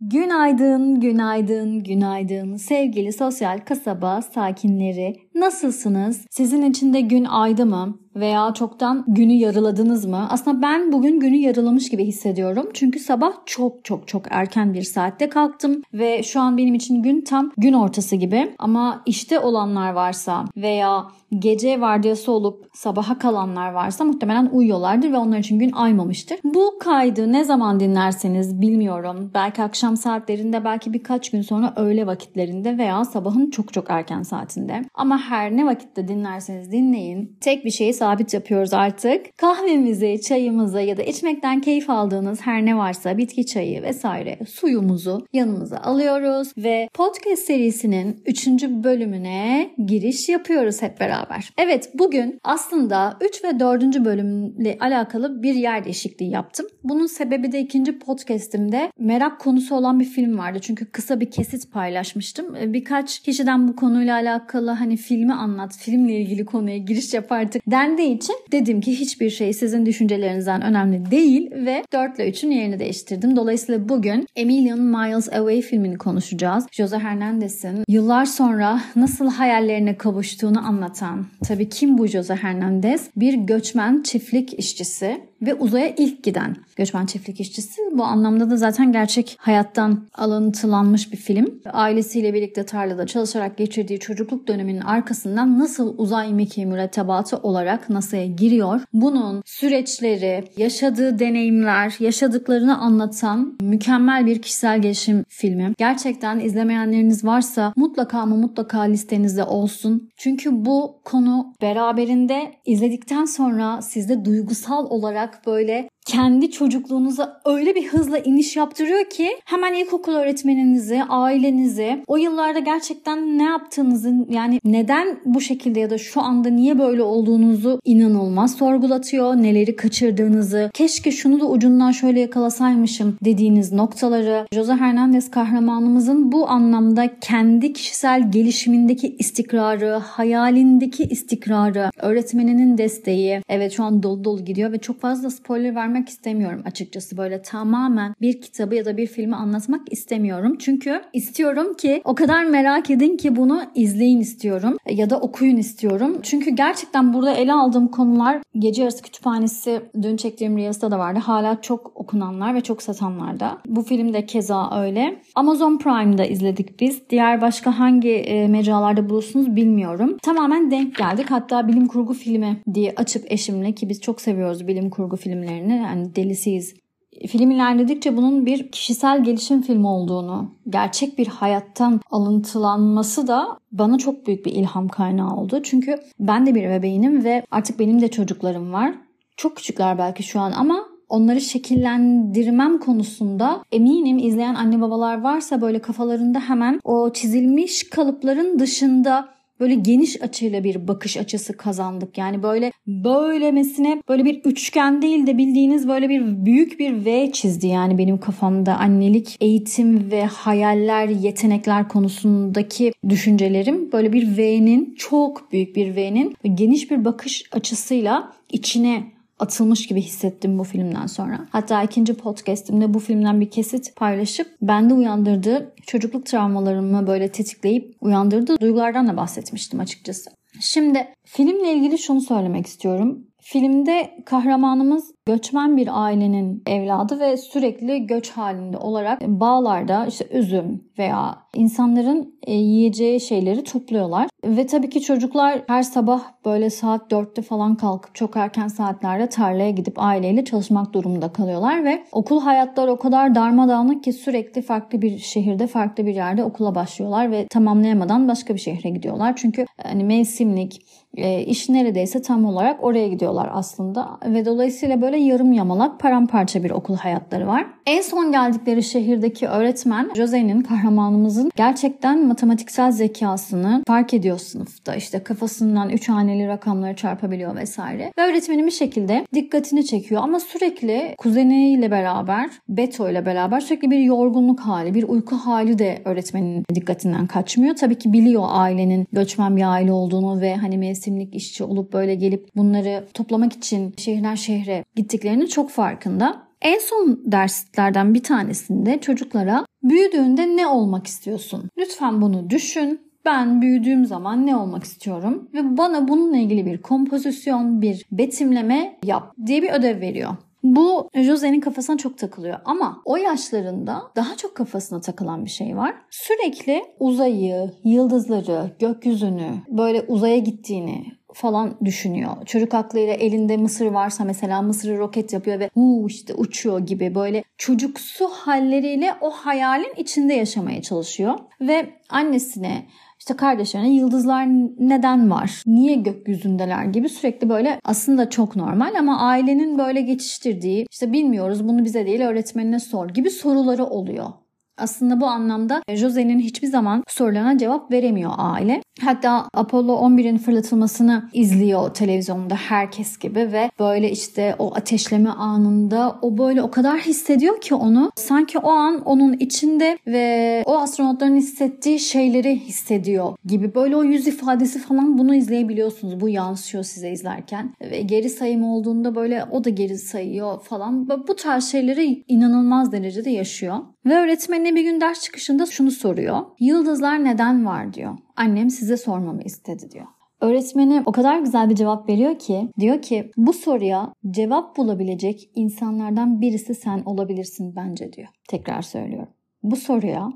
Günaydın, günaydın, günaydın sevgili sosyal kasaba sakinleri. Nasılsınız? Sizin için de gün aydı mı? Veya çoktan günü yarıladınız mı? Aslında ben bugün günü yarılamış gibi hissediyorum. Çünkü sabah çok erken bir saatte kalktım. Ve şu an benim için gün tam gün ortası gibi. Ama işte olanlar varsa veya gece vardiyası olup sabaha kalanlar varsa muhtemelen uyuyorlardır ve onlar için gün aymamıştır. Bu kaydı ne zaman dinlerseniz bilmiyorum. Belki akşam saatlerinde, belki birkaç gün sonra öğle vakitlerinde veya sabahın çok erken saatinde. Ama her ne vakitte dinlerseniz dinleyin. Tek bir şeyi sabit yapıyoruz artık. Kahvemizi, çayımızı ya da içmekten keyif aldığınız her ne varsa bitki çayı vesaire suyumuzu yanımıza alıyoruz ve podcast serisinin 3. bölümüne giriş yapıyoruz hep beraber. Evet, bugün aslında 3 ve 4. bölümle alakalı bir yer değişikliği yaptım. Bunun sebebi de 2. podcastimde merak konusu olan bir film vardı. Çünkü kısa bir kesit paylaşmıştım. Birkaç kişiden bu konuyla alakalı hani filmi anlat, filmle ilgili konuya giriş yap artık dendiği için dedim ki hiçbir şey sizin düşüncelerinizden önemli değil ve 4 ile 3'ün yerini değiştirdim. Dolayısıyla bugün A Million Miles Away filmini konuşacağız. Jose Hernandez'in yıllar sonra nasıl hayallerine kavuştuğunu anlatan. Tabii kim bu Jose Hernandez? Bir göçmen çiftlik işçisi ve uzaya ilk giden göçmen çiftlik işçisi. Bu anlamda da zaten gerçek hayattan alıntılanmış bir film. Ailesiyle birlikte tarlada çalışarak geçirdiği çocukluk döneminin arkasından nasıl uzay mekiği mürettebatı olarak NASA'ya giriyor? Bunun süreçleri, yaşadığı deneyimler, yaşadıklarını anlatan mükemmel bir kişisel gelişim filmi. Gerçekten izlemeyenleriniz varsa mutlaka listenizde olsun. Çünkü bu konu beraberinde izledikten sonra sizde duygusal olarak böyle kendi çocukluğunuza öyle bir hızla iniş yaptırıyor ki hemen ilkokul öğretmeninizi, ailenizi, o yıllarda gerçekten ne yaptığınızı, yani neden bu şekilde ya da şu anda niye böyle olduğunuzu inanılmaz sorgulatıyor. Neleri kaçırdığınızı, keşke şunu da ucundan şöyle yakalasaymışım dediğiniz noktaları. Jose Hernandez kahramanımızın bu anlamda kendi kişisel gelişimindeki istikrarı, hayalindeki istikrarı, öğretmeninin desteği. Evet, şu an dolu gidiyor ve çok fazla spoiler vermek istemiyorum açıkçası. Böyle tamamen bir kitabı ya da bir filmi anlatmak istemiyorum. Çünkü istiyorum ki o kadar merak edin ki bunu izleyin istiyorum ya da okuyun istiyorum. Çünkü gerçekten burada ele aldığım konular Gece Yarısı Kütüphanesi, dün çektiğim Reels'ta da vardı. Hala çok okunanlar ve çok satanlarda. Bu film de keza öyle. Amazon Prime'da izledik biz. Diğer başka hangi mecralarda bulursunuz bilmiyorum. Tamamen denk geldik. Hatta bilim kurgu filmi diye açıp eşimle, ki biz çok seviyoruz bilim kurgu filmlerini. Yani delisiyiz. Film ilerledikçe bunun bir kişisel gelişim filmi olduğunu, gerçek bir hayattan alıntılanması da bana çok büyük bir ilham kaynağı oldu. Çünkü ben de bir ebeveynim ve artık benim de çocuklarım var. Çok küçükler belki şu an ama onları şekillendirmem konusunda eminim izleyen anne babalar varsa böyle kafalarında hemen o çizilmiş kalıpların dışında böyle geniş açıyla bir bakış açısı kazandık. Yani böylemesine böyle bir üçgen değil de bildiğiniz böyle bir büyük bir V çizdi. Yani benim kafamda annelik, eğitim ve hayaller, yetenekler konusundaki düşüncelerim böyle bir V'nin, çok büyük bir V'nin geniş bir bakış açısıyla içine atılmış gibi hissettim bu filmden sonra. Hatta 2. podcastimde bu filmden bir kesit paylaşıp bende uyandırdığı çocukluk travmalarımı böyle tetikleyip uyandırdığı duygulardan da bahsetmiştim açıkçası. Şimdi filmle ilgili şunu söylemek istiyorum. Filmde kahramanımız göçmen bir ailenin evladı ve sürekli göç halinde olarak bağlarda işte üzüm veya insanların yiyeceği şeyleri topluyorlar. Ve tabii ki çocuklar her sabah böyle saat 4'te falan kalkıp çok erken saatlerde tarlaya gidip aileyle çalışmak durumunda kalıyorlar ve okul hayatları o kadar darmadağınık ki sürekli farklı bir şehirde, farklı bir yerde okula başlıyorlar ve tamamlayamadan başka bir şehre gidiyorlar. Çünkü hani mevsimlik iş neredeyse tam olarak oraya gidiyorlar aslında ve dolayısıyla böyle yarım yamalak, paramparça bir okul hayatları var. En son geldikleri şehirdeki öğretmen Jose'nin, kahramanımızın gerçekten matematiksel zekasını fark ediyor sınıfta. İşte kafasından 3 haneli rakamları çarpabiliyor vesaire. Ve öğretmenin bir şekilde dikkatini çekiyor ama sürekli kuzeniyle beraber, Beto ile beraber sürekli bir yorgunluk hali, bir uyku hali de öğretmenin dikkatinden kaçmıyor. Tabii ki biliyor ailenin göçmen bir aile olduğunu ve hani mevsimlik işçi olup böyle gelip bunları toplamak için şehirden şehre gittiklerinin çok farkında. En son derslerden bir tanesinde çocuklara büyüdüğünde ne olmak istiyorsun? Lütfen bunu düşün. Ben büyüdüğüm zaman ne olmak istiyorum? Ve bana bununla ilgili bir kompozisyon, bir betimleme yap diye bir ödev veriyor. Bu Jose'nin kafasına çok takılıyor ama o yaşlarında daha çok kafasına takılan bir şey var. Sürekli uzayı, yıldızları, gökyüzünü, böyle uzaya gittiğini falan düşünüyor. Çocuk aklıyla elinde mısır varsa mesela mısırı roket yapıyor ve işte uçuyor gibi böyle çocuksu halleriyle o hayalin içinde yaşamaya çalışıyor. Ve annesine, işte kardeşlerine yıldızlar neden var? Niye gökyüzündeler gibi sürekli böyle aslında çok normal ama ailenin böyle geçiştirdiği işte bilmiyoruz bunu bize değil öğretmenine sor gibi soruları oluyor. Aslında bu anlamda Jose'nin hiçbir zaman sorularına cevap veremiyor aile. Hatta Apollo 11'in fırlatılmasını izliyor televizyonda herkes gibi ve böyle işte o ateşleme anında o böyle o kadar hissediyor ki onu. Sanki o an onun içinde ve o astronotların hissettiği şeyleri hissediyor gibi. Böyle o yüz ifadesi falan bunu izleyebiliyorsunuz. Bu yansıyor size izlerken. Ve geri sayım olduğunda böyle o da geri sayıyor falan. Bu tarz şeyleri inanılmaz derecede yaşıyor. Ve öğretmenine bir gün ders çıkışında şunu soruyor. Yıldızlar neden var diyor. Annem size sormamı istedi diyor. Öğretmeni o kadar güzel bir cevap veriyor ki diyor ki bu soruya cevap bulabilecek insanlardan birisi sen olabilirsin bence diyor. Tekrar söylüyorum. Bu soruya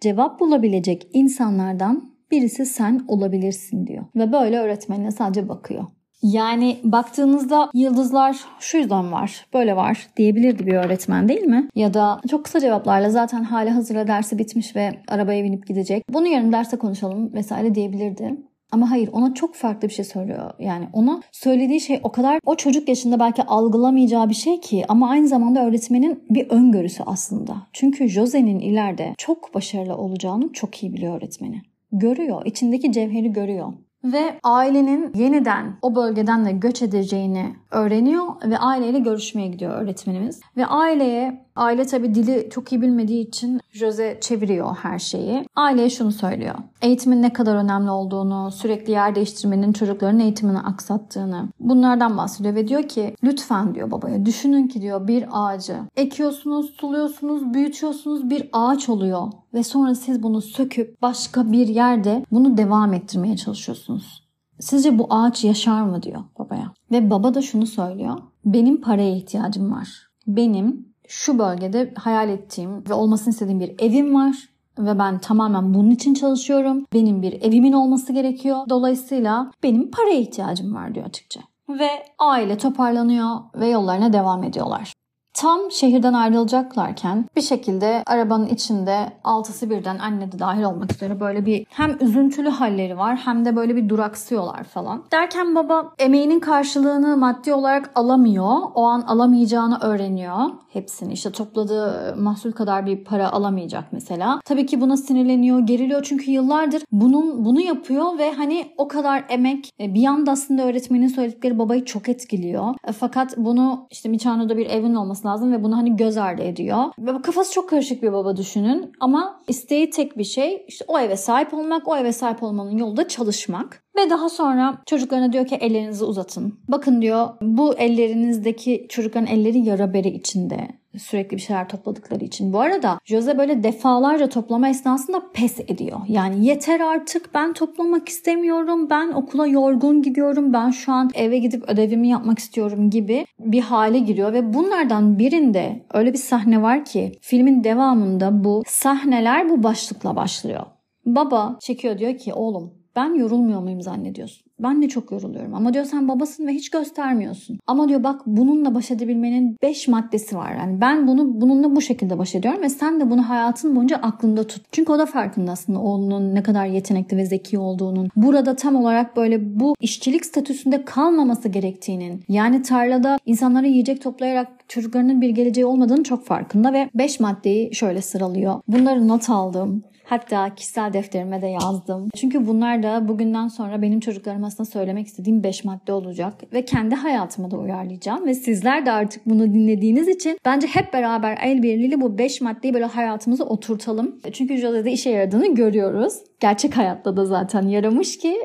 cevap bulabilecek insanlardan birisi sen olabilirsin diyor. Ve böyle öğretmenine sadece bakıyor. Yani baktığınızda yıldızlar şu yüzden var, böyle var diyebilirdi bir öğretmen değil mi? Ya da çok kısa cevaplarla zaten halihazırda dersi bitmiş ve arabaya binip gidecek. Bunu yarın derste konuşalım vesaire diyebilirdi. Ama hayır ona çok farklı bir şey söylüyor. Yani ona söylediği şey o kadar o çocuk yaşında belki algılamayacağı bir şey ki ama aynı zamanda öğretmenin bir öngörüsü aslında. Çünkü Jose'nin ileride çok başarılı olacağını çok iyi biliyor öğretmeni. Görüyor, içindeki cevheri görüyor. Ve ailenin yeniden o bölgeden de göç edeceğini öğreniyor ve aileyle görüşmeye gidiyor öğretmenimiz. Ve aile tabii dili çok iyi bilmediği için Jose çeviriyor her şeyi. Aileye şunu söylüyor. Eğitimin ne kadar önemli olduğunu, sürekli yer değiştirmenin çocukların eğitimini aksattığını bunlardan bahsediyor ve diyor ki lütfen diyor babaya düşünün ki diyor bir ağacı ekiyorsunuz, suluyorsunuz, büyütüyorsunuz bir ağaç oluyor. Ve sonra siz bunu söküp başka bir yerde bunu devam ettirmeye çalışıyorsunuz. Sizce bu ağaç yaşar mı diyor babaya. Ve baba da şunu söylüyor. Benim paraya ihtiyacım var. Benim şu bölgede hayal ettiğim ve olmasını istediğim bir evim var. Ve ben tamamen bunun için çalışıyorum. Benim bir evimin olması gerekiyor. Dolayısıyla benim paraya ihtiyacım var diyor açıkça. Ve aile toparlanıyor ve yollarına devam ediyorlar. Tam şehirden ayrılacaklarken bir şekilde arabanın içinde altısı birden anne de dahil olmak üzere böyle bir hem üzüntülü halleri var hem de böyle bir duraksıyorlar falan. Derken baba emeğinin karşılığını maddi olarak alamıyor. O an alamayacağını öğreniyor. Hepsini işte topladığı mahsul kadar bir para alamayacak mesela. Tabii ki buna sinirleniyor, geriliyor çünkü yıllardır bunu yapıyor ve hani o kadar emek bir yanda aslında öğretmenin söyledikleri babayı çok etkiliyor. Fakat bunu işte Michano'da bir evin olması lazım ve bunu hani göz ardı ediyor. Ve kafası çok karışık bir baba düşünün ama isteği tek bir şey işte o eve sahip olmak, o eve sahip olmanın yolu da çalışmak. Ve daha sonra çocuklarına diyor ki ellerinizi uzatın. Bakın diyor bu ellerinizdeki çocukların elleri yara bere içinde. Sürekli bir şeyler topladıkları için. Bu arada Jose böyle defalarca toplama esnasında pes ediyor. Yani yeter artık ben toplamak istemiyorum. Ben okula yorgun gidiyorum. Ben şu an eve gidip ödevimi yapmak istiyorum gibi bir hale giriyor. Ve bunlardan birinde öyle bir sahne var ki filmin devamında bu sahneler bu başlıkla başlıyor. Baba çekiyor diyor ki oğlum ben yorulmuyor muyum zannediyorsun? Ben de çok yoruluyorum ama diyor sen babasın ve hiç göstermiyorsun. Ama diyor bak bununla baş edebilmenin 5 maddesi var. Yani ben bununla bu şekilde baş ediyorum ve sen de bunu hayatın boyunca aklında tut. Çünkü o da farkında aslında oğlunun ne kadar yetenekli ve zeki olduğunun. Burada tam olarak böyle bu işçilik statüsünde kalmaması gerektiğinin. Yani tarlada insanları yiyecek toplayarak çocuklarının bir geleceği olmadığının çok farkında ve 5 maddeyi şöyle sıralıyor. Bunları not aldım. Hatta kişisel defterime de yazdım. Çünkü bunlar da bugünden sonra benim çocuklarıma aslında söylemek istediğim 5 madde olacak. Ve kendi hayatıma da uyarlayacağım. Ve sizler de artık bunu dinlediğiniz için bence hep beraber el birliğiyle bu 5 maddeyi böyle hayatımıza oturtalım. Çünkü Jose'de işe yaradığını görüyoruz. Gerçek hayatta da zaten yaramış ki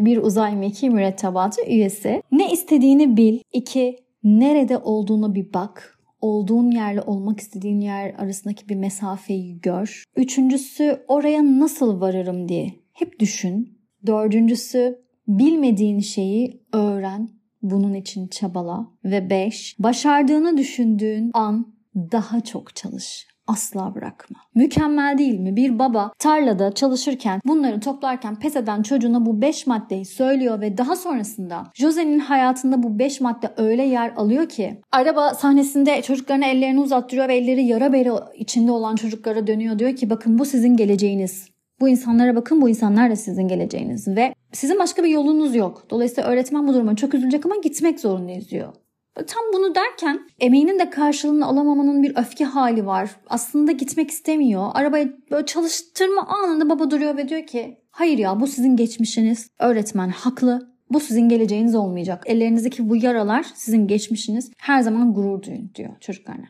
bir uzay mekiği mürettebatı üyesi. Ne istediğini bil. 2. Nerede olduğuna bir bak. olduğun yerle olmak istediğin yer arasındaki bir mesafeyi gör. 3. oraya nasıl varırım diye hep düşün. 4. bilmediğin şeyi öğren. Bunun için çabala. Ve 5. başardığını düşündüğün an daha çok çalış. Asla bırakma. Mükemmel değil mi? Bir baba tarlada çalışırken, bunları toplarken pes eden çocuğuna bu 5 maddeyi söylüyor ve daha sonrasında Jose'nin hayatında bu 5 madde öyle yer alıyor ki araba sahnesinde çocuklarına ellerini uzattırıyor ve elleri yara bere içinde olan çocuklara dönüyor. Diyor ki bakın bu sizin geleceğiniz. Bu insanlara bakın, bu insanlar da sizin geleceğiniz ve sizin başka bir yolunuz yok. Dolayısıyla öğretmen bu duruma çok üzülecek ama gitmek zorundayız diyor. Tam bunu derken emeğinin de karşılığını alamamanın bir öfke hali var. Aslında gitmek istemiyor. Arabayı böyle çalıştırma anında baba duruyor ve diyor ki hayır ya bu sizin geçmişiniz. Öğretmen haklı. Bu sizin geleceğiniz olmayacak. Ellerinizdeki bu yaralar sizin geçmişiniz. Her zaman gurur duyun diyor çocuklarına.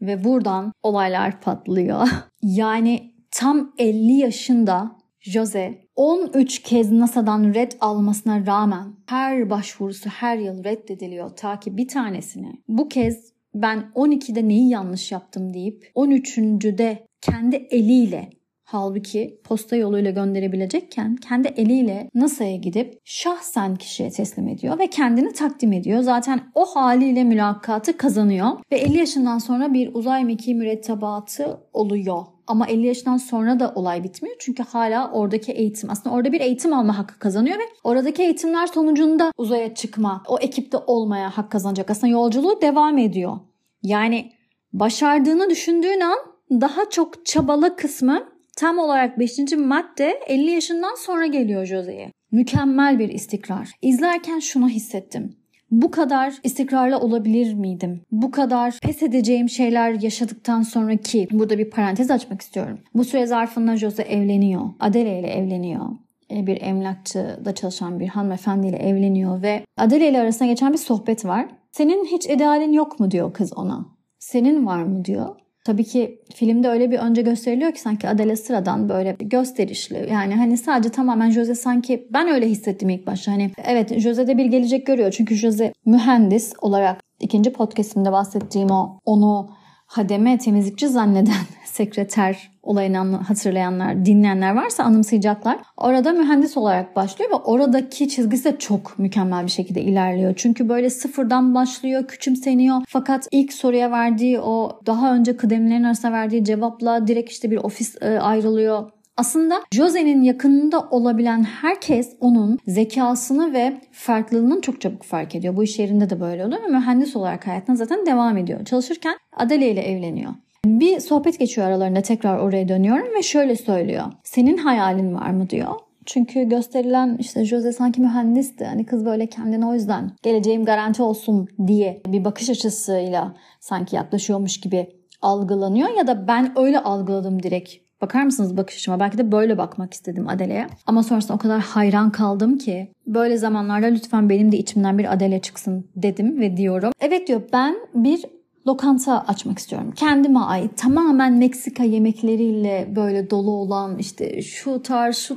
Ve buradan olaylar patlıyor. Yani tam 50 yaşında Jose 13 kez NASA'dan red almasına rağmen her başvurusu her yıl reddediliyor. Ta ki bir tanesini bu kez ben 12'de neyi yanlış yaptım deyip 13.de kendi eliyle, halbuki posta yoluyla gönderebilecekken kendi eliyle NASA'ya gidip şahsen kişiye teslim ediyor ve kendini takdim ediyor. Zaten o haliyle mülakatı kazanıyor ve 50 yaşından sonra bir uzay mekiği mürettebatı oluyor. Ama 50 yaşından sonra da olay bitmiyor. Çünkü hala oradaki eğitim, aslında orada bir eğitim alma hakkı kazanıyor ve oradaki eğitimler sonucunda uzaya çıkma, o ekipte olmaya hak kazanacak. Aslında yolculuğu devam ediyor. Yani başardığını düşündüğün an daha çok çabala kısmı tam olarak 5. madde 50 yaşından sonra geliyor Jose'ye. Mükemmel bir istikrar. İzlerken şunu hissettim. Bu kadar istikrarlı olabilir miydim? Bu kadar pes edeceğim şeyler yaşadıktan sonraki, burada bir parantez açmak istiyorum. Bu süre zarfında Jose evleniyor. Adele ile evleniyor. Bir emlakçıda çalışan bir hanımefendiyle evleniyor ve Adele ile arasında geçen bir sohbet var. Senin hiç idealin yok mu diyor kız ona. Senin var mı diyor. Tabii ki filmde öyle bir önce gösteriliyor ki sanki Adele sıradan böyle gösterişli. Yani hani sadece tamamen Jose, sanki ben öyle hissettim ilk başta. Hani evet Jose'de bir gelecek görüyor. Çünkü Jose mühendis olarak 2. podcast'imde bahsettiğim onu hademe temizlikçi zanneden sekreter olayını hatırlayanlar, dinleyenler varsa anımsayacaklar. Orada mühendis olarak başlıyor ve oradaki çizgisi de çok mükemmel bir şekilde ilerliyor. Çünkü böyle sıfırdan başlıyor, küçümseniyor. Fakat ilk soruya verdiği o daha önce kıdemlerin arasında verdiği cevapla direkt işte bir ofis ayrılıyor. Aslında Jose'nin yakınında olabilen herkes onun zekasını ve farklılığını çok çabuk fark ediyor. Bu iş yerinde de böyle oluyor ve mühendis olarak hayatına zaten devam ediyor. Çalışırken Adele ile evleniyor. Bir sohbet geçiyor aralarında, tekrar oraya dönüyorum ve şöyle söylüyor. Senin hayalin var mı diyor. Çünkü gösterilen işte Jose sanki mühendisti. Hani kız böyle kendine o yüzden geleceğim garanti olsun diye bir bakış açısıyla sanki yaklaşıyormuş gibi algılanıyor. Ya da ben öyle algıladım direkt. Bakar mısınız bakış açıma? Belki de böyle bakmak istedim Adele'ye. Ama sonrasında o kadar hayran kaldım ki böyle zamanlarda lütfen benim de içimden bir Adele çıksın dedim ve diyorum. Evet diyor, ben bir lokanta açmak istiyorum. Kendime ait, tamamen Meksika yemekleriyle böyle dolu olan işte şu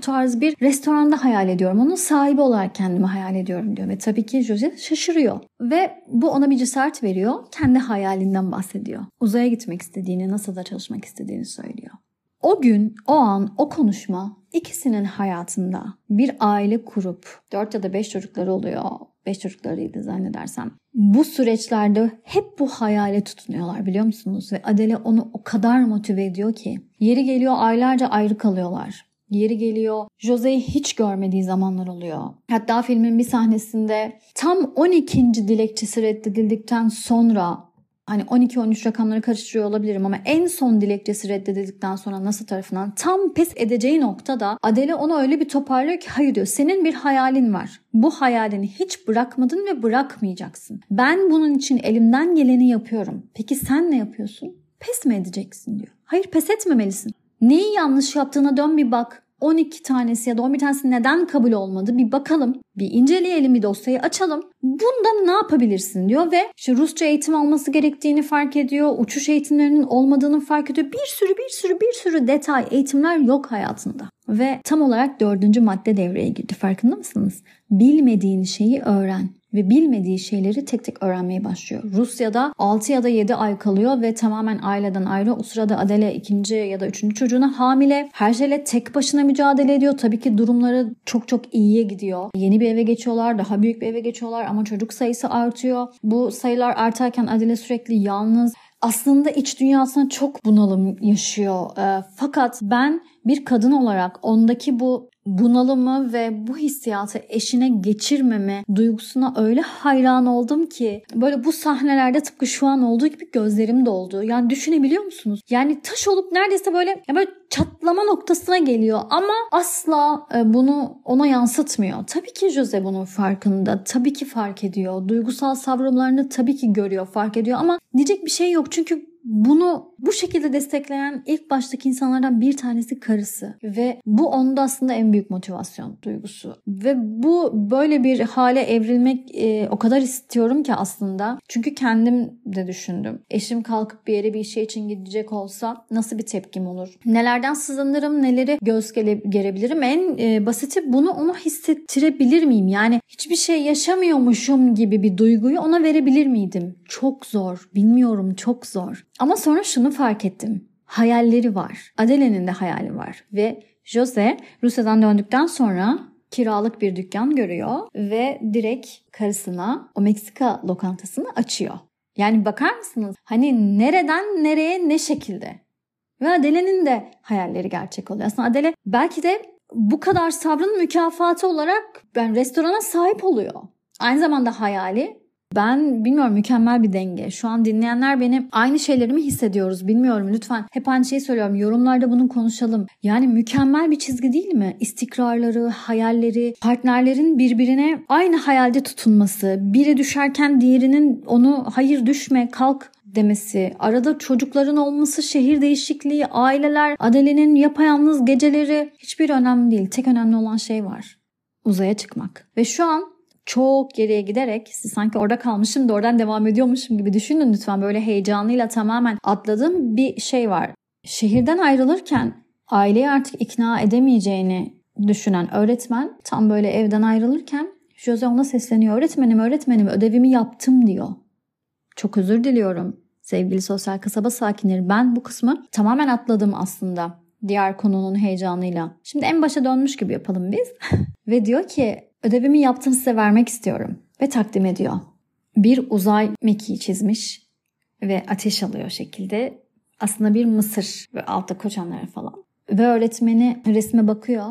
tarz bir restoranda hayal ediyorum. Onun sahibi olarak kendimi hayal ediyorum diyor. Ve tabii ki Jose şaşırıyor. Ve bu ona bir cesaret veriyor. Kendi hayalinden bahsediyor. Uzaya gitmek istediğini, NASA'da çalışmak istediğini söylüyor. O gün, o an, o konuşma ikisinin hayatında bir aile kurup 4 ya da 5 çocukları oluyor. 5 çocuklarıydı zannedersem. Bu süreçlerde hep bu hayale tutunuyorlar biliyor musunuz? Ve Adele onu o kadar motive ediyor ki. Yeri geliyor aylarca ayrı kalıyorlar. Yeri geliyor Jose'yi hiç görmediği zamanlar oluyor. Hatta filmin bir sahnesinde tam 12. dilekçesi reddedildikten sonra, hani 12-13 rakamları karıştırıyor olabilirim ama en son dilekçesi reddedildikten sonra NASA tarafından tam pes edeceği noktada Adele ona öyle bir toparlıyor ki hayır diyor, senin bir hayalin var. Bu hayalini hiç bırakmadın ve bırakmayacaksın. Ben bunun için elimden geleni yapıyorum. Peki sen ne yapıyorsun? Pes mi edeceksin diyor. Hayır, pes etmemelisin. Neyi yanlış yaptığına dön bir bak. 12 tanesi ya da 11 tanesi neden kabul olmadı? Bir bakalım, bir inceleyelim, bir dosyayı açalım. Bundan ne yapabilirsin diyor ve işte Rusça eğitim alması gerektiğini fark ediyor. Uçuş eğitimlerinin olmadığını fark ediyor. Bir sürü detay, eğitimler yok hayatında. Ve tam olarak 4. madde devreye girdi. Farkında mısınız? Bilmediğin şeyi öğren. ve bilmediği şeyleri tek tek öğrenmeye başlıyor. Rusya'da 6 ya da 7 ay kalıyor ve tamamen aileden ayrı. O sırada Adele 2. ya da 3. çocuğuna hamile. Her şeyle tek başına mücadele ediyor. Tabii ki durumları çok çok iyiye gidiyor. Yeni bir eve geçiyorlar, daha büyük bir eve geçiyorlar ama çocuk sayısı artıyor. Bu sayılar artarken Adele sürekli yalnız. Aslında iç dünyasına çok bunalım yaşıyor. Fakat ben bir kadın olarak ondaki bu bunalımı ve bu hissiyatı eşine geçirmeme duygusuna öyle hayran oldum ki böyle bu sahnelerde tıpkı şu an olduğu gibi gözlerim doldu. Yani düşünebiliyor musunuz? Yani taş olup neredeyse böyle çatlama noktasına geliyor ama asla bunu ona yansıtmıyor. Tabii ki Jose bunun farkında. Tabii ki fark ediyor. Duygusal savrımlarını tabii ki görüyor, fark ediyor ama diyecek bir şey yok çünkü bunu bu şekilde destekleyen ilk baştaki insanlardan bir tanesi karısı ve bu onda aslında en büyük motivasyon duygusu ve bu böyle bir hale evrilmek o kadar istiyorum ki aslında çünkü kendim de düşündüm. Eşim kalkıp bir yere bir şey için gidecek olsa nasıl bir tepkim olur? Nelerden sızlanırım? Neleri göz gerebilirim? En basiti bunu ona hissettirebilir miyim? Yani hiçbir şey yaşamıyormuşum gibi bir duyguyu ona verebilir miydim? Çok zor. Bilmiyorum, çok zor. Ama sonra şunu fark ettim. Hayalleri var. Adele'nin de hayali var. Ve Jose Rusya'dan döndükten sonra kiralık bir dükkan görüyor ve direkt karısına o Meksika lokantasını açıyor. Yani bakar mısınız? Hani nereden nereye ne şekilde? Ve Adele'nin de hayalleri gerçek oluyor. Aslında Adele belki de bu kadar sabrın mükafatı olarak restorana sahip oluyor. Aynı zamanda hayali. Ben bilmiyorum, mükemmel bir denge. Şu an dinleyenler benim aynı şeyleri mi hissediyoruz bilmiyorum. Lütfen hep aynı şeyi söylüyorum. Yorumlarda bunu konuşalım. Yani mükemmel bir çizgi değil mi? İstikrarları, hayalleri, partnerlerin birbirine aynı hayalde tutunması, biri düşerken diğerinin onu hayır düşme kalk demesi, arada çocukların olması, şehir değişikliği, aileler, Adele'nin yapayalnız geceleri hiçbir önemli değil. Tek önemli olan şey var. Uzaya çıkmak. Ve şu an çok geriye giderek sanki orada kalmışım da oradan devam ediyormuşum gibi düşünün lütfen. Böyle heyecanıyla tamamen atladığım bir şey var. Şehirden ayrılırken aileyi artık ikna edemeyeceğini düşünen öğretmen tam böyle evden ayrılırken Jose ona sesleniyor. Öğretmenim ödevimi yaptım diyor. Çok özür diliyorum sevgili sosyal kasaba sakinleri. Ben bu kısmı tamamen atladım aslında diğer konunun heyecanıyla. Şimdi en başa dönmüş gibi yapalım biz. Ve diyor ki ödevimi yaptım, size vermek istiyorum ve takdim ediyor. Bir uzay mekiği çizmiş ve ateş alıyor şekilde. Aslında bir mısır ve altta koçanlar falan. Ve öğretmeni resme bakıyor.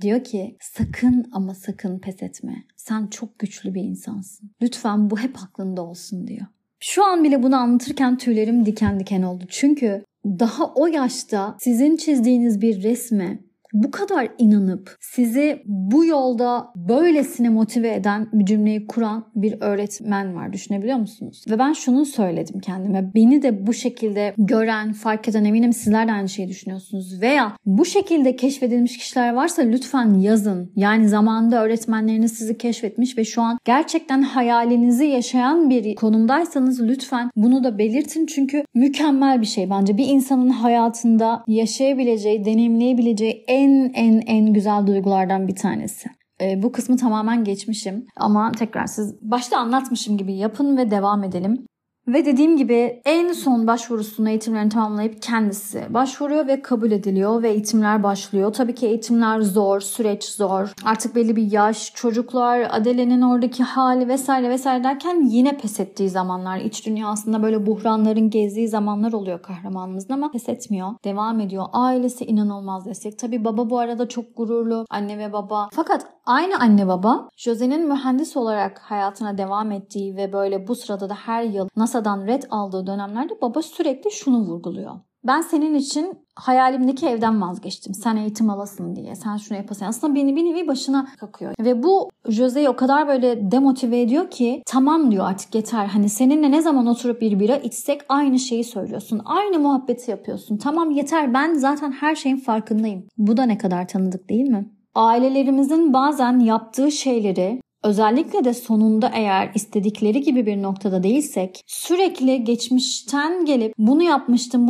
Diyor ki sakın ama sakın pes etme. Sen çok güçlü bir insansın. Lütfen bu hep aklında olsun diyor. Şu an bile bunu anlatırken tüylerim diken diken oldu. Çünkü daha o yaşta sizin çizdiğiniz bir resme bu kadar inanıp sizi bu yolda böylesine motive eden bir cümleyi kuran bir öğretmen var. Düşünebiliyor musunuz? Ve ben şunu söyledim kendime. Beni de bu şekilde gören, fark eden, eminim sizler de aynı şeyi düşünüyorsunuz. Veya bu şekilde keşfedilmiş kişiler varsa lütfen yazın. Yani zamanında öğretmenleriniz sizi keşfetmiş ve şu an gerçekten hayalinizi yaşayan bir konumdaysanız lütfen bunu da belirtin. Çünkü mükemmel bir şey bence. Bir insanın hayatında yaşayabileceği, deneyimleyebileceği en güzel duygulardan bir tanesi. Bu kısmı tamamen geçmişim ama tekrar siz başta anlatmışım gibi yapın ve devam edelim. Ve dediğim gibi en son başvurusunu, eğitimlerini tamamlayıp kendisi başvuruyor ve kabul ediliyor ve eğitimler başlıyor. Tabii ki eğitimler zor, süreç zor. Artık belli bir yaş, çocuklar, Adele'nin oradaki hali vesaire derken yine pes ettiği zamanlar, iç dünyasında böyle buhranların gezdiği zamanlar oluyor kahramanımızın ama pes etmiyor. Devam ediyor. Ailesi inanılmaz destek. Tabii baba bu arada çok gururlu. Anne ve baba. Fakat aynı anne baba Jose'nin mühendis olarak hayatına devam ettiği ve böyle bu sırada da her yıl NASA'dan ret aldığı dönemlerde baba sürekli şunu vurguluyor. Ben senin için hayalimdeki evden vazgeçtim. Sen eğitim alasın diye. Sen şunu yapasın. Aslında beni bir nevi başına kakıyor. Ve bu Jose'yi o kadar böyle demotive ediyor ki tamam diyor artık yeter. Hani seninle ne zaman oturup bir bira içsek aynı şeyi söylüyorsun. Aynı muhabbeti yapıyorsun. Tamam yeter, ben zaten her şeyin farkındayım. Bu da ne kadar tanıdık değil mi? Ailelerimizin bazen yaptığı şeyleri özellikle de sonunda eğer istedikleri gibi bir noktada değilsek sürekli geçmişten gelip bunu yapmıştım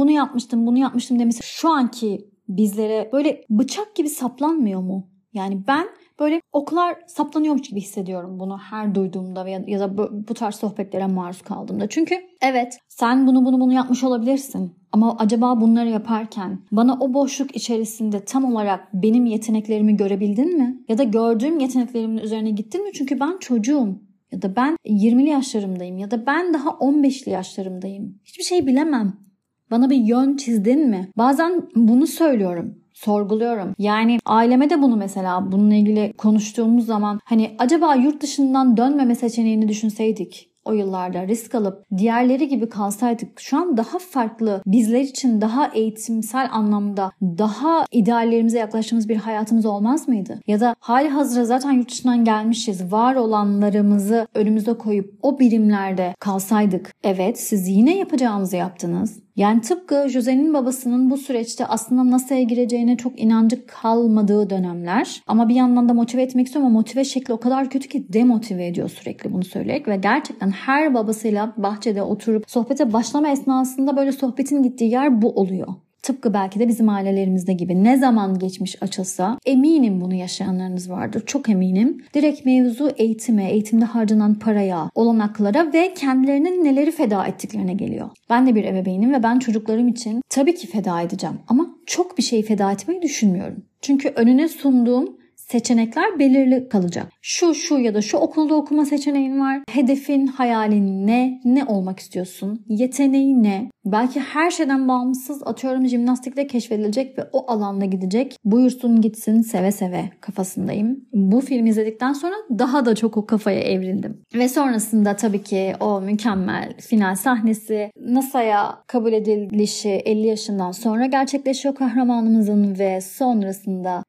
demesi şu anki bizlere böyle bıçak gibi saplanmıyor mu? Yani ben böyle oklar saplanıyormuş gibi hissediyorum bunu her duyduğumda ya da bu tarz sohbetlere maruz kaldığımda. Çünkü evet sen bunu yapmış olabilirsin. Ama acaba bunları yaparken bana o boşluk içerisinde tam olarak benim yeteneklerimi görebildin mi? Ya da gördüğüm yeteneklerimin üzerine gittin mi? Çünkü ben çocuğum ya da ben 20'li yaşlarımdayım ya da ben daha 15'li yaşlarımdayım. Hiçbir şey bilemem. Bana bir yön çizdin mi? Bazen bunu söylüyorum, sorguluyorum. Yani aileme de bunu mesela bununla ilgili konuştuğumuz zaman hani acaba yurt dışından dönmeme seçeneğini düşünseydik. O yıllarda risk alıp diğerleri gibi kalsaydık şu an daha farklı, bizler için daha eğitimsel anlamda daha ideallerimize yaklaştığımız bir hayatımız olmaz mıydı? Ya da hali hazırda zaten yurt dışından gelmişiz. Var olanlarımızı önümüze koyup o birimlerde kalsaydık. Evet siz yine yapacağınızı yaptınız. Yani tıpkı Jose'nin babasının bu süreçte aslında NASA'ya gireceğine çok inancı kalmadığı dönemler. Ama bir yandan da motive etmek istiyorum ama motive şekli o kadar kötü ki demotive ediyor sürekli bunu söyleyerek. Ve gerçekten her babasıyla bahçede oturup sohbete başlama esnasında böyle sohbetin gittiği yer bu oluyor. Tıpkı belki de bizim ailelerimizde gibi ne zaman geçmiş açılsa eminim bunu yaşayanlarınız vardır. Çok eminim. Direkt mevzu eğitime, eğitimde harcanan paraya, olanaklara ve kendilerinin neleri feda ettiklerine geliyor. Ben de bir ebeveynim ve ben çocuklarım için tabii ki feda edeceğim ama çok bir şey feda etmeyi düşünmüyorum. Çünkü önüne sunduğum seçenekler belirli kalacak. Şu ya da şu okulda okuma seçeneğin var. Hedefin, hayalin ne? Ne olmak istiyorsun? Yeteneği ne? Belki her şeyden bağımsız atıyorum jimnastikle keşfedilecek ve o alanda gidecek. Buyursun gitsin seve seve kafasındayım. Bu filmi izledikten sonra daha da çok o kafaya evrildim. Ve sonrasında tabii ki o mükemmel final sahnesi NASA'ya kabul edilişi 50 yaşından sonra gerçekleşiyor kahramanımızın ve sonrasında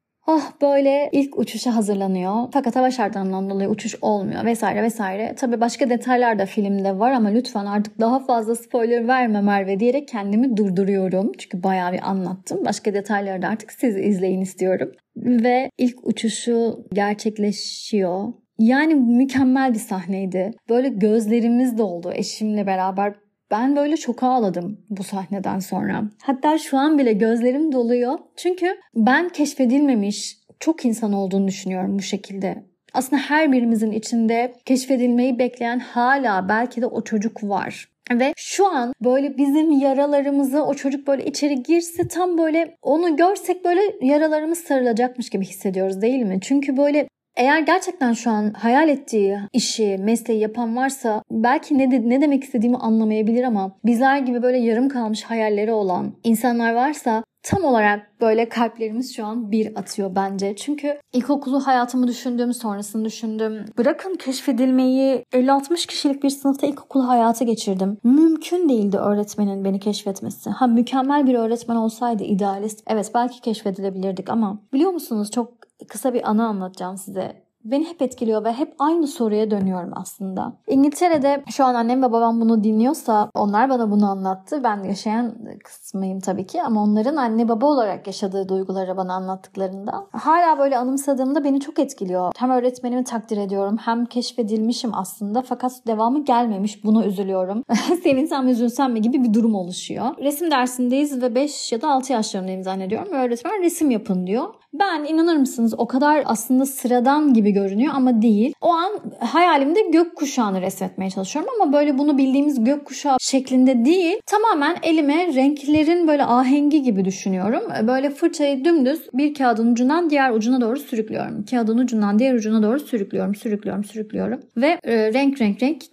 böyle ilk uçuşa hazırlanıyor. Fakat hava şartlarından dolayı uçuş olmuyor vesaire vesaire. Tabii başka detaylar da filmde var ama lütfen artık daha fazla spoiler verme Merve diyerek kendimi durduruyorum. Çünkü bayağı bir anlattım. Başka detayları da artık siz izleyin istiyorum. Ve ilk uçuşu gerçekleşiyor. Yani mükemmel bir sahneydi. Böyle gözlerimiz doldu eşimle beraber. Ben böyle çok ağladım bu sahneden sonra. Hatta şu an bile gözlerim doluyor. Çünkü ben keşfedilmemiş çok insan olduğunu düşünüyorum bu şekilde. Aslında her birimizin içinde keşfedilmeyi bekleyen hala belki de o çocuk var. Ve şu an böyle bizim yaralarımızı o çocuk böyle içeri girse tam böyle onu görsek böyle yaralarımız sarılacakmış gibi hissediyoruz değil mi? Çünkü böyle eğer gerçekten şu an hayal ettiği işi, mesleği yapan varsa belki ne demek istediğimi anlamayabilir ama bizler gibi böyle yarım kalmış hayalleri olan insanlar varsa tam olarak böyle kalplerimiz şu an bir atıyor bence. Çünkü ilkokulu hayatımı düşündüm, sonrasını düşündüm. Bırakın keşfedilmeyi 50-60 kişilik bir sınıfta ilkokulu hayatı geçirdim. Mümkün değildi öğretmenin beni keşfetmesi. Mükemmel bir öğretmen olsaydı idealist. Evet belki keşfedilebilirdik ama biliyor musunuz çok kısa bir anı anlatacağım size. Beni hep etkiliyor ve hep aynı soruya dönüyorum aslında. İngiltere'de şu an annem ve babam bunu dinliyorsa onlar bana bunu anlattı. Ben yaşayan kısmıyım tabii ki ama onların anne baba olarak yaşadığı duyguları bana anlattıklarında hala böyle anımsadığımda beni çok etkiliyor. Hem öğretmenimi takdir ediyorum hem keşfedilmişim aslında fakat devamı gelmemiş. Buna üzülüyorum. Sevinsem üzülsem mi gibi bir durum oluşuyor. Resim dersindeyiz ve 5 ya da 6 yaşlarındayım zannediyorum. Öğretmen resim yapın diyor. Ben inanır mısınız o kadar aslında sıradan gibi görünüyor ama değil. O an hayalimde gökkuşağını resmetmeye çalışıyorum ama böyle bunu bildiğimiz gökkuşağı şeklinde değil. Tamamen elime renklerin böyle ahengi gibi düşünüyorum. Böyle fırçayı dümdüz bir kağıdın ucundan diğer ucuna doğru sürüklüyorum. Kağıdın ucundan diğer ucuna doğru sürüklüyorum. Ve renk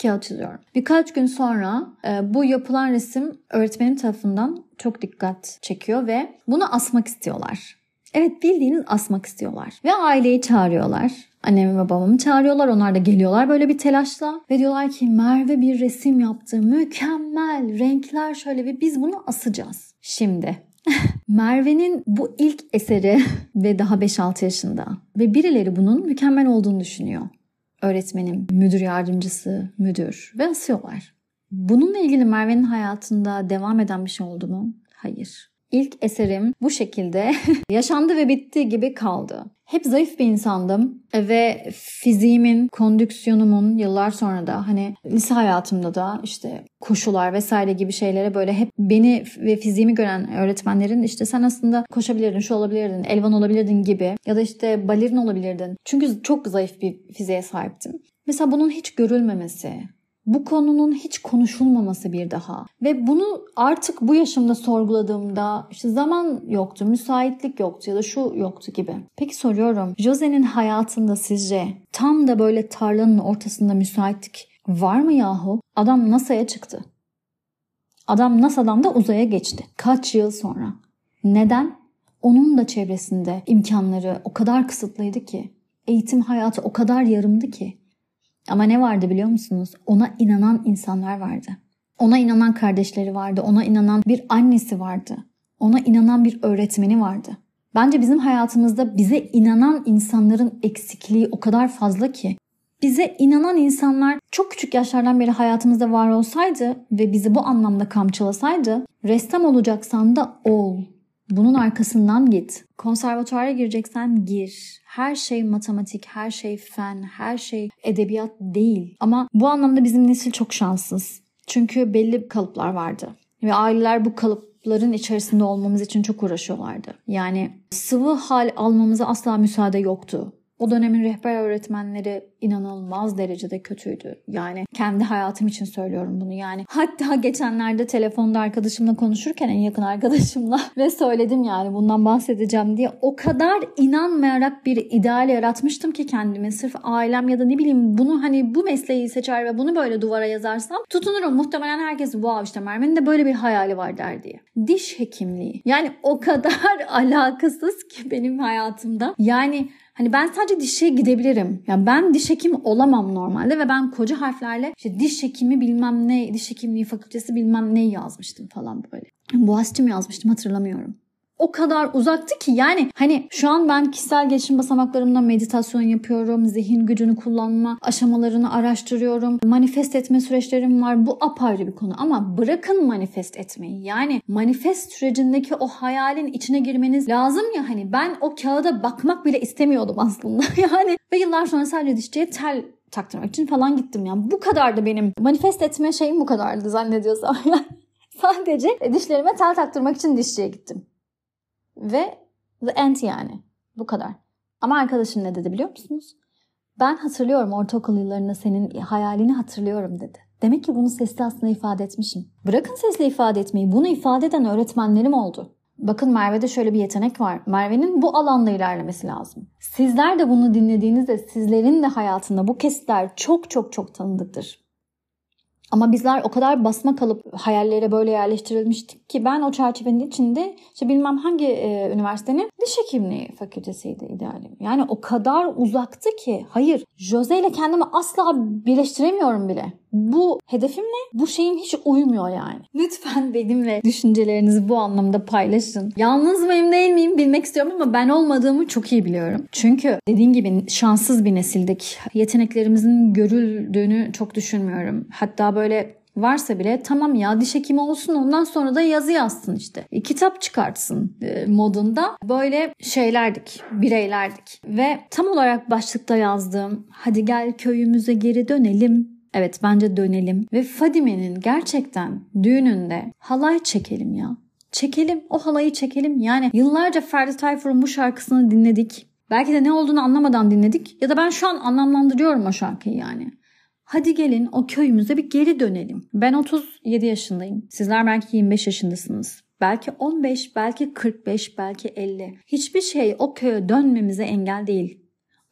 kağıt çiziyorum. Birkaç gün sonra bu yapılan resim öğretmenim tarafından çok dikkat çekiyor ve bunu asmak istiyorlar. Evet bildiğiniz asmak istiyorlar. Ve aileyi çağırıyorlar. Annemi ve babamı çağırıyorlar. Onlar da geliyorlar böyle bir telaşla. Ve diyorlar ki Merve bir resim yaptı. Mükemmel renkler şöyle ve biz bunu asacağız. Şimdi Merve'nin bu ilk eseri ve daha 5-6 yaşında. Ve birileri bunun mükemmel olduğunu düşünüyor. Öğretmenim, müdür yardımcısı, müdür ve asıyorlar. Bununla ilgili Merve'nin hayatında devam eden bir şey oldu mu? Hayır. İlk eserim bu şekilde yaşandı ve bitti gibi kaldı. Hep zayıf bir insandım ve fiziğimin, kondüksiyonumun yıllar sonra da hani lise hayatımda da işte koşular vesaire gibi şeylere böyle hep beni ve fiziğimi gören öğretmenlerin işte sen aslında koşabilirdin, şu olabilirdin, elvan olabilirdin gibi ya da işte balerin olabilirdin. Çünkü çok zayıf bir fiziğe sahiptim. Mesela bunun hiç görülmemesi, bu konunun hiç konuşulmaması bir daha. Ve bunu artık bu yaşımda sorguladığımda işte zaman yoktu, müsaitlik yoktu ya da şu yoktu gibi. Peki soruyorum, Jose'nin hayatında sizce tam da böyle tarlanın ortasında müsaitlik var mı yahu? Adam NASA'ya çıktı. Adam NASA'dan da uzaya geçti. Kaç yıl sonra? Neden? Onun da çevresinde imkanları o kadar kısıtlıydı ki. Eğitim hayatı o kadar yarımdı ki. Ama ne vardı biliyor musunuz? Ona inanan insanlar vardı. Ona inanan kardeşleri vardı. Ona inanan bir annesi vardı. Ona inanan bir öğretmeni vardı. Bence bizim hayatımızda bize inanan insanların eksikliği o kadar fazla ki. Bize inanan insanlar çok küçük yaşlardan beri hayatımızda var olsaydı ve bizi bu anlamda kamçılasaydı, ressam olacaksan da ol. Bunun arkasından git. Konservatuara gireceksen gir. Her şey matematik, her şey fen, her şey edebiyat değil. Ama bu anlamda bizim nesil çok şanssız. Çünkü belli kalıplar vardı. Ve aileler bu kalıpların içerisinde olmamız için çok uğraşıyorlardı. Yani sıvı hal almamıza asla müsaade yoktu. O dönemin rehber öğretmenleri inanılmaz derecede kötüydü. Yani kendi hayatım için söylüyorum bunu. Yani hatta geçenlerde telefonda arkadaşımla konuşurken en yakın arkadaşımla ve söyledim yani bundan bahsedeceğim diye. O kadar inanmayarak bir ideal yaratmıştım ki kendime. Sırf ailem ya da ne bileyim bunu hani bu mesleği seçer ve bunu böyle duvara yazarsam tutunurum. Muhtemelen herkes wow işte Merve'nin de böyle bir hayali var der diye. Diş hekimliği. Yani o kadar alakasız ki benim hayatımda. Yani hani ben sadece dişe gidebilirim. Yani ben diş hekimi olamam normalde ve ben koca harflerle işte diş hekimi bilmem ne, diş hekimliği fakültesi bilmem ne yazmıştım falan böyle. Boğaziçi mi yazmıştım hatırlamıyorum. O kadar uzaktı ki yani hani şu an ben kişisel gelişim basamaklarımda meditasyon yapıyorum, zihin gücünü kullanma aşamalarını araştırıyorum, manifest etme süreçlerim var. Bu apayrı bir konu ama bırakın manifest etmeyi. Yani manifest sürecindeki o hayalin içine girmeniz lazım ya hani ben o kağıda bakmak bile istemiyordum aslında yani ve yıllar sonra sadece dişçiye tel taktırmak için falan gittim yani bu kadardı benim manifest etme şeyim bu kadardı zannediyorsam yani sadece dişlerime tel taktırmak için dişçiye gittim. Ve the end yani. Bu kadar. Ama arkadaşım ne dedi biliyor musunuz? Ben hatırlıyorum ortaokul yıllarında senin hayalini hatırlıyorum dedi. Demek ki bunu sesli aslında ifade etmişim. Bırakın sesli ifade etmeyi. Bunu ifade eden öğretmenlerim oldu. Bakın Merve'de şöyle bir yetenek var. Merve'nin bu alanda ilerlemesi lazım. Sizler de bunu dinlediğinizde sizlerin de hayatında bu kesitler çok çok çok tanıdıktır. Ama bizler o kadar basma kalıp hayallere böyle yerleştirilmiştik ki ben o çerçevenin içinde işte bilmem hangi üniversitenin diş hekimliği fakültesiydi idealim. Yani o kadar uzaktı ki hayır Jose ile kendimi asla birleştiremiyorum bile. Bu hedefimle bu şeyim hiç uymuyor yani. Lütfen benimle düşüncelerinizi bu anlamda paylaşın. Yalnız mıyım değil miyim bilmek istiyorum ama ben olmadığımı çok iyi biliyorum. Çünkü dediğim gibi şanssız bir nesildik. Yeteneklerimizin görüldüğünü çok düşünmüyorum. Hatta böyle varsa bile tamam ya diş hekimi olsun ondan sonra da yazı yazsın işte. Kitap çıkartsın modunda böyle şeylerdik, bireylerdik. Ve tam olarak başlıkta yazdığım hadi gel köyümüze geri dönelim. Evet bence dönelim ve Fadime'nin gerçekten düğününde halay çekelim ya. Çekelim o halayı çekelim. Yani yıllarca Ferdi Tayfur'un bu şarkısını dinledik. Belki de ne olduğunu anlamadan dinledik ya da ben şu an anlamlandırıyorum o şarkıyı yani. Hadi gelin o köyümüze bir geri dönelim. Ben 37 yaşındayım. Sizler belki 25 yaşındasınız. Belki 15, belki 45, belki 50. Hiçbir şey o köye dönmemize engel değil.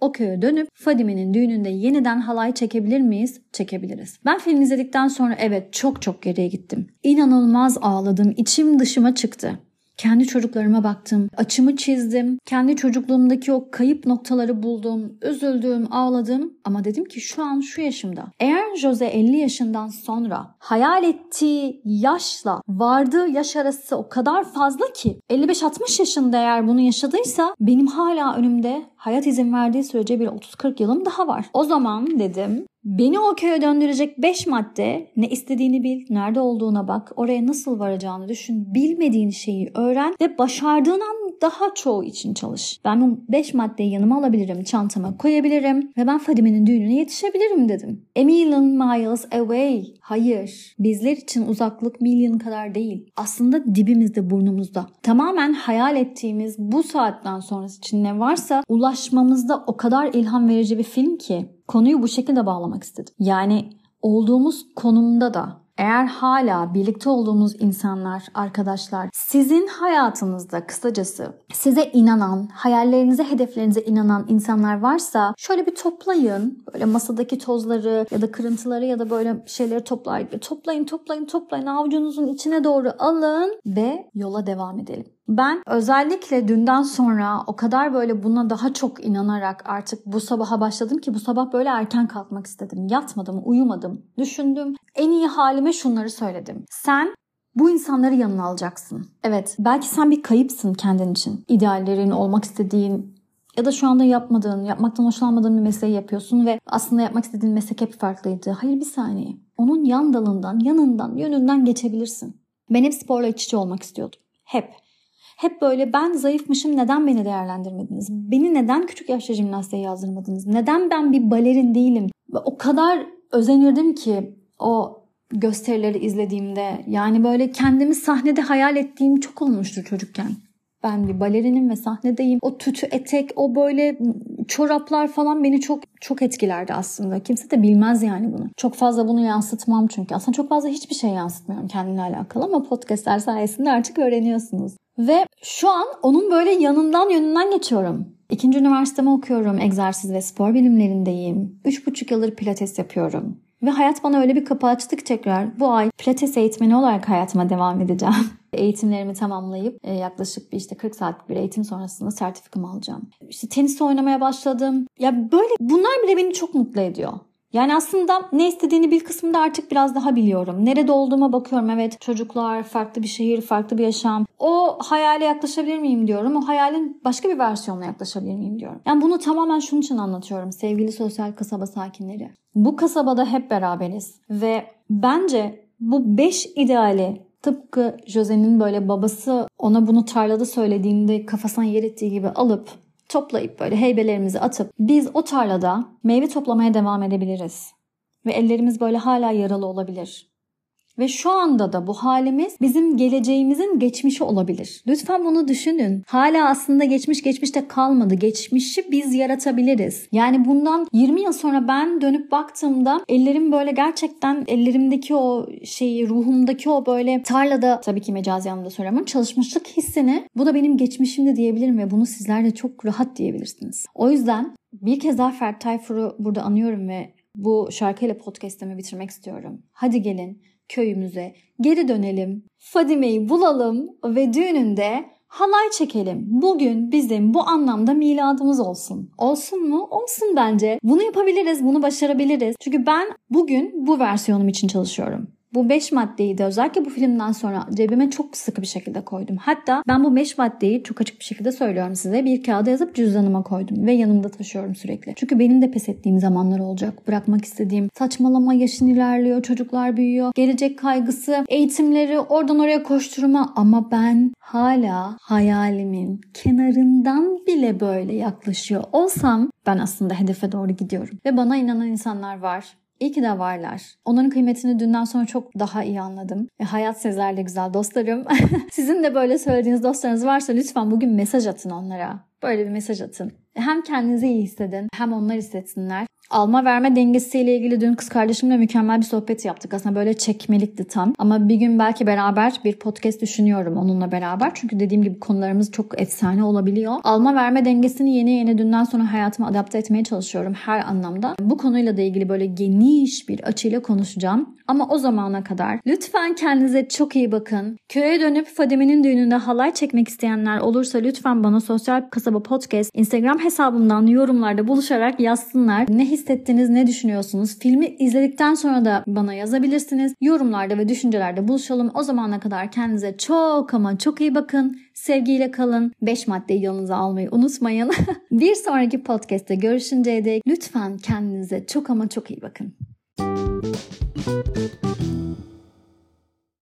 O köye dönüp Fadime'nin düğününde yeniden halay çekebilir miyiz? Çekebiliriz. Ben film izledikten sonra evet çok çok geriye gittim. İnanılmaz ağladım. İçim dışıma çıktı. Kendi çocuklarıma baktım. Açımı çizdim. Kendi çocukluğumdaki o kayıp noktaları buldum. Üzüldüm, ağladım. Ama dedim ki şu an şu yaşımda. Eğer Jose 50 yaşından sonra hayal ettiği yaşla vardığı yaş arası o kadar fazla ki 55-60 yaşında eğer bunu yaşadıysa benim hala önümde hayat izin verdiği sürece bir 30-40 yılım daha var. O zaman dedim Beni o köye döndürecek 5 madde, ne istediğini bil, nerede olduğuna bak, oraya nasıl varacağını düşün, bilmediğin şeyi öğren ve başardığın an daha çoğu için çalış. Ben bu 5 maddeyi yanıma alabilirim, çantama koyabilirim ve ben Fadime'nin düğününe yetişebilirim dedim. A Million Miles Away. Hayır, bizler için uzaklık milyon kadar değil. Aslında dibimizde, burnumuzda. Tamamen hayal ettiğimiz bu saatten sonrası için ne varsa ulaşmamızda o kadar ilham verici bir film ki. Konuyu bu şekilde bağlamak istedim. Yani olduğumuz konumda da eğer hala birlikte olduğumuz insanlar, arkadaşlar, sizin hayatınızda kısacası size inanan, hayallerinize, hedeflerinize inanan insanlar varsa şöyle bir toplayın. Böyle masadaki tozları ya da kırıntıları ya da böyle şeyleri toplayın. Avucunuzun içine doğru alın ve yola devam edelim. Ben özellikle dünden sonra o kadar böyle buna daha çok inanarak artık bu sabaha başladım ki bu sabah böyle erken kalkmak istedim. Yatmadım, uyumadım, düşündüm. En iyi halime şunları söyledim. Sen bu insanları yanına alacaksın. Evet, belki sen bir kayıpsın kendin için. İdeallerin, olmak istediğin ya da şu anda yapmadığın, yapmaktan hoşlanmadığın bir mesleği yapıyorsun ve aslında yapmak istediğin meslek hep farklıydı. Hayır, bir saniye. Onun yan dalından, yanından, yönünden geçebilirsin. Ben hep sporla iç içe olmak istiyordum. Hep böyle ben zayıfmışım, neden beni değerlendirmediniz? Beni neden küçük yaşta jimnastiğe yazdırmadınız? Neden ben bir balerin değilim? Ve o kadar özenirdim ki o gösterileri izlediğimde. Yani böyle kendimi sahnede hayal ettiğim çok olmuştur çocukken. Ben bir balerinim ve sahnedeyim. O tütü etek, o böyle çoraplar falan beni çok çok etkilerdi aslında. Kimse de bilmez yani bunu. Çok fazla bunu yansıtmam çünkü. Aslında çok fazla hiçbir şey yansıtmıyorum kendimle alakalı ama podcastler sayesinde artık öğreniyorsunuz. Ve şu an onun böyle yanından yönünden geçiyorum. 2. üniversitemi okuyorum. Egzersiz ve spor bilimlerindeyim. 3,5 yıldır pilates yapıyorum. Ve hayat bana öyle bir kapı açtı ki tekrar bu ay pilates eğitmeni olarak hayatıma devam edeceğim. Eğitimlerimi tamamlayıp yaklaşık 40 saatlik bir eğitim sonrasında sertifikamı alacağım. İşte tenis oynamaya başladım. Ya böyle bunlar bile beni çok mutlu ediyor. Yani aslında ne istediğini bil kısmında artık biraz daha biliyorum. Nerede olduğuma bakıyorum. Evet, çocuklar, farklı bir şehir, farklı bir yaşam. O hayale yaklaşabilir miyim diyorum. O hayalin başka bir versiyonuna yaklaşabilir miyim diyorum. Yani bunu tamamen şunun için anlatıyorum sevgili sosyal kasaba sakinleri. Bu kasabada hep beraberiz ve bence bu 5 ideali tıpkı Jose'nin böyle babası ona bunu tarlada söylediğinde kafasına yer ettiği gibi alıp toplayıp böyle heybelerimizi atıp biz o tarlada meyve toplamaya devam edebiliriz. Ve ellerimiz böyle hala yaralı olabilir. Ve şu anda da bu halimiz bizim geleceğimizin geçmişi olabilir. Lütfen bunu düşünün. Hala aslında geçmişte kalmadı. Geçmişi biz yaratabiliriz. Yani bundan 20 yıl sonra ben dönüp baktığımda ellerim böyle gerçekten ellerimdeki o şeyi, ruhumdaki o böyle tarlada, tabii ki mecazi anlamda söylüyorum, çalışmışlık hissini, bu da benim geçmişimdi diyebilirim ve bunu sizler de çok rahat diyebilirsiniz. O yüzden bir kez daha Ferdi Tayfur'u burada anıyorum ve bu şarkıyla podcast'imi bitirmek istiyorum. Hadi gelin köyümüze geri dönelim, Fadime'yi bulalım ve düğününde halay çekelim. Bugün bizim bu anlamda miladımız olsun. Olsun mu? Olsun bence. Bunu yapabiliriz, bunu başarabiliriz. Çünkü ben bugün bu versiyonum için çalışıyorum. Bu 5 maddeyi de özellikle bu filmden sonra cebime çok sıkı bir şekilde koydum. Hatta ben bu 5 maddeyi çok açık bir şekilde söylüyorum size. Bir kağıda yazıp cüzdanıma koydum ve yanımda taşıyorum sürekli. Çünkü benim de pes ettiğim zamanlar olacak. Bırakmak istediğim, saçmalama, yaşın ilerliyor, çocuklar büyüyor, gelecek kaygısı, eğitimleri, oradan oraya koşturma. Ama ben hala hayalimin kenarından bile böyle yaklaşıyor olsam ben aslında hedefe doğru gidiyorum. Ve bana inanan insanlar var. İyi ki de varlar. Onların kıymetini dünden sonra çok daha iyi anladım. Ve hayat sizlerle güzel dostlarım. Sizin de böyle söylediğiniz dostlarınız varsa lütfen bugün mesaj atın onlara. Böyle bir mesaj atın. Hem kendinizi iyi hissedin hem onlar hissetsinler. Alma verme dengesiyle ilgili dün kız kardeşimle mükemmel bir sohbet yaptık. Aslında böyle çekmelikti tam. Ama bir gün belki beraber bir podcast düşünüyorum onunla beraber. Çünkü dediğim gibi konularımız çok efsane olabiliyor. Alma verme dengesini yeni dünden sonra hayatıma adapte etmeye çalışıyorum her anlamda. Bu konuyla da ilgili böyle geniş bir açıyla konuşacağım. Ama o zamana kadar lütfen kendinize çok iyi bakın. Köye dönüp Fadime'nin düğününde halay çekmek isteyenler olursa lütfen bana Sosyal Kasaba Podcast Instagram hesabımdan yorumlarda buluşarak yazsınlar. Ne hissettiniz, ne düşünüyorsunuz? Filmi izledikten sonra da bana yazabilirsiniz. Yorumlarda ve düşüncelerde buluşalım. O zamana kadar kendinize çok ama çok iyi bakın. Sevgiyle kalın. 5 maddeyi yanınıza almayı unutmayın. Bir sonraki podcast'te görüşünceye dek lütfen kendinize çok ama çok iyi bakın.